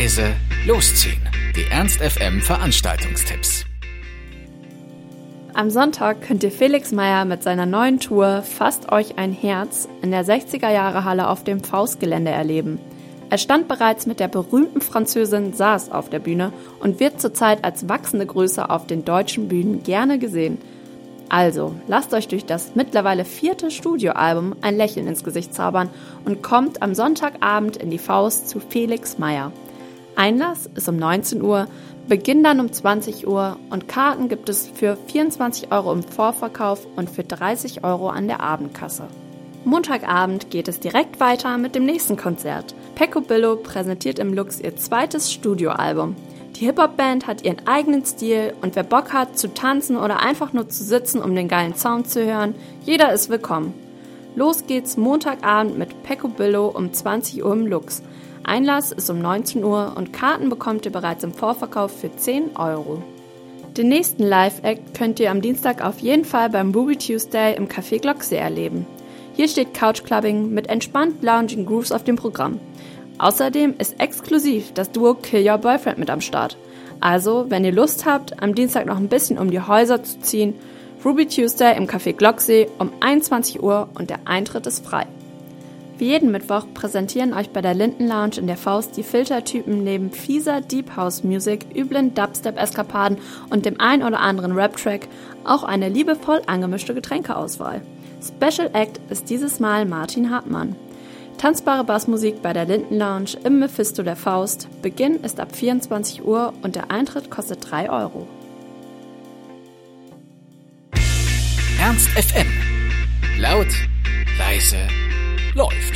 Reise losziehen. Die Ernst FM Veranstaltungstipps. Am Sonntag könnt ihr Felix Meier mit seiner neuen Tour Fasst euch ein Herz in der 60er-Jahre-Halle auf dem Faustgelände erleben. Er stand bereits mit der berühmten Französin Sas auf der Bühne und wird zurzeit als wachsende Größe auf den deutschen Bühnen gerne gesehen. Also, lasst euch durch das mittlerweile 4. Studioalbum ein Lächeln ins Gesicht zaubern und kommt am Sonntagabend in die Faust zu Felix Meier. Einlass ist um 19 Uhr, Beginn dann um 20 Uhr und Karten gibt es für 24 € im Vorverkauf und für 30 € an der Abendkasse. Montagabend geht es direkt weiter mit dem nächsten Konzert. Pecobillo präsentiert im Lux ihr zweites Studioalbum. Die Hip-Hop-Band hat ihren eigenen Stil und wer Bock hat, zu tanzen oder einfach nur zu sitzen, um den geilen Sound zu hören, jeder ist willkommen. Los geht's Montagabend mit Pecobillo um 20 Uhr im Lux. Einlass ist um 19 Uhr und Karten bekommt ihr bereits im Vorverkauf für 10 €. Den nächsten Live-Act könnt ihr am Dienstag auf jeden Fall beim Ruby Tuesday im Café Glocksee erleben. Hier steht Couchclubbing mit entspannt lounging Grooves auf dem Programm. Außerdem ist exklusiv das Duo Kill Your Boyfriend mit am Start. Also, wenn ihr Lust habt, am Dienstag noch ein bisschen um die Häuser zu ziehen, Ruby Tuesday im Café Glocksee um 21 Uhr und der Eintritt ist frei. Wie jeden Mittwoch präsentieren euch bei der Linden Lounge in der Faust die Filtertypen neben fieser Deep House Music, üblen Dubstep-Eskapaden und dem ein oder anderen Rap-Track auch eine liebevoll angemischte Getränkeauswahl. Special Act ist dieses Mal Martin Hartmann. Tanzbare Bassmusik bei der Linden Lounge im Mephisto der Faust. Beginn ist ab 24 Uhr und der Eintritt kostet 3 €. Ernst FM. Laut, leise, läuft.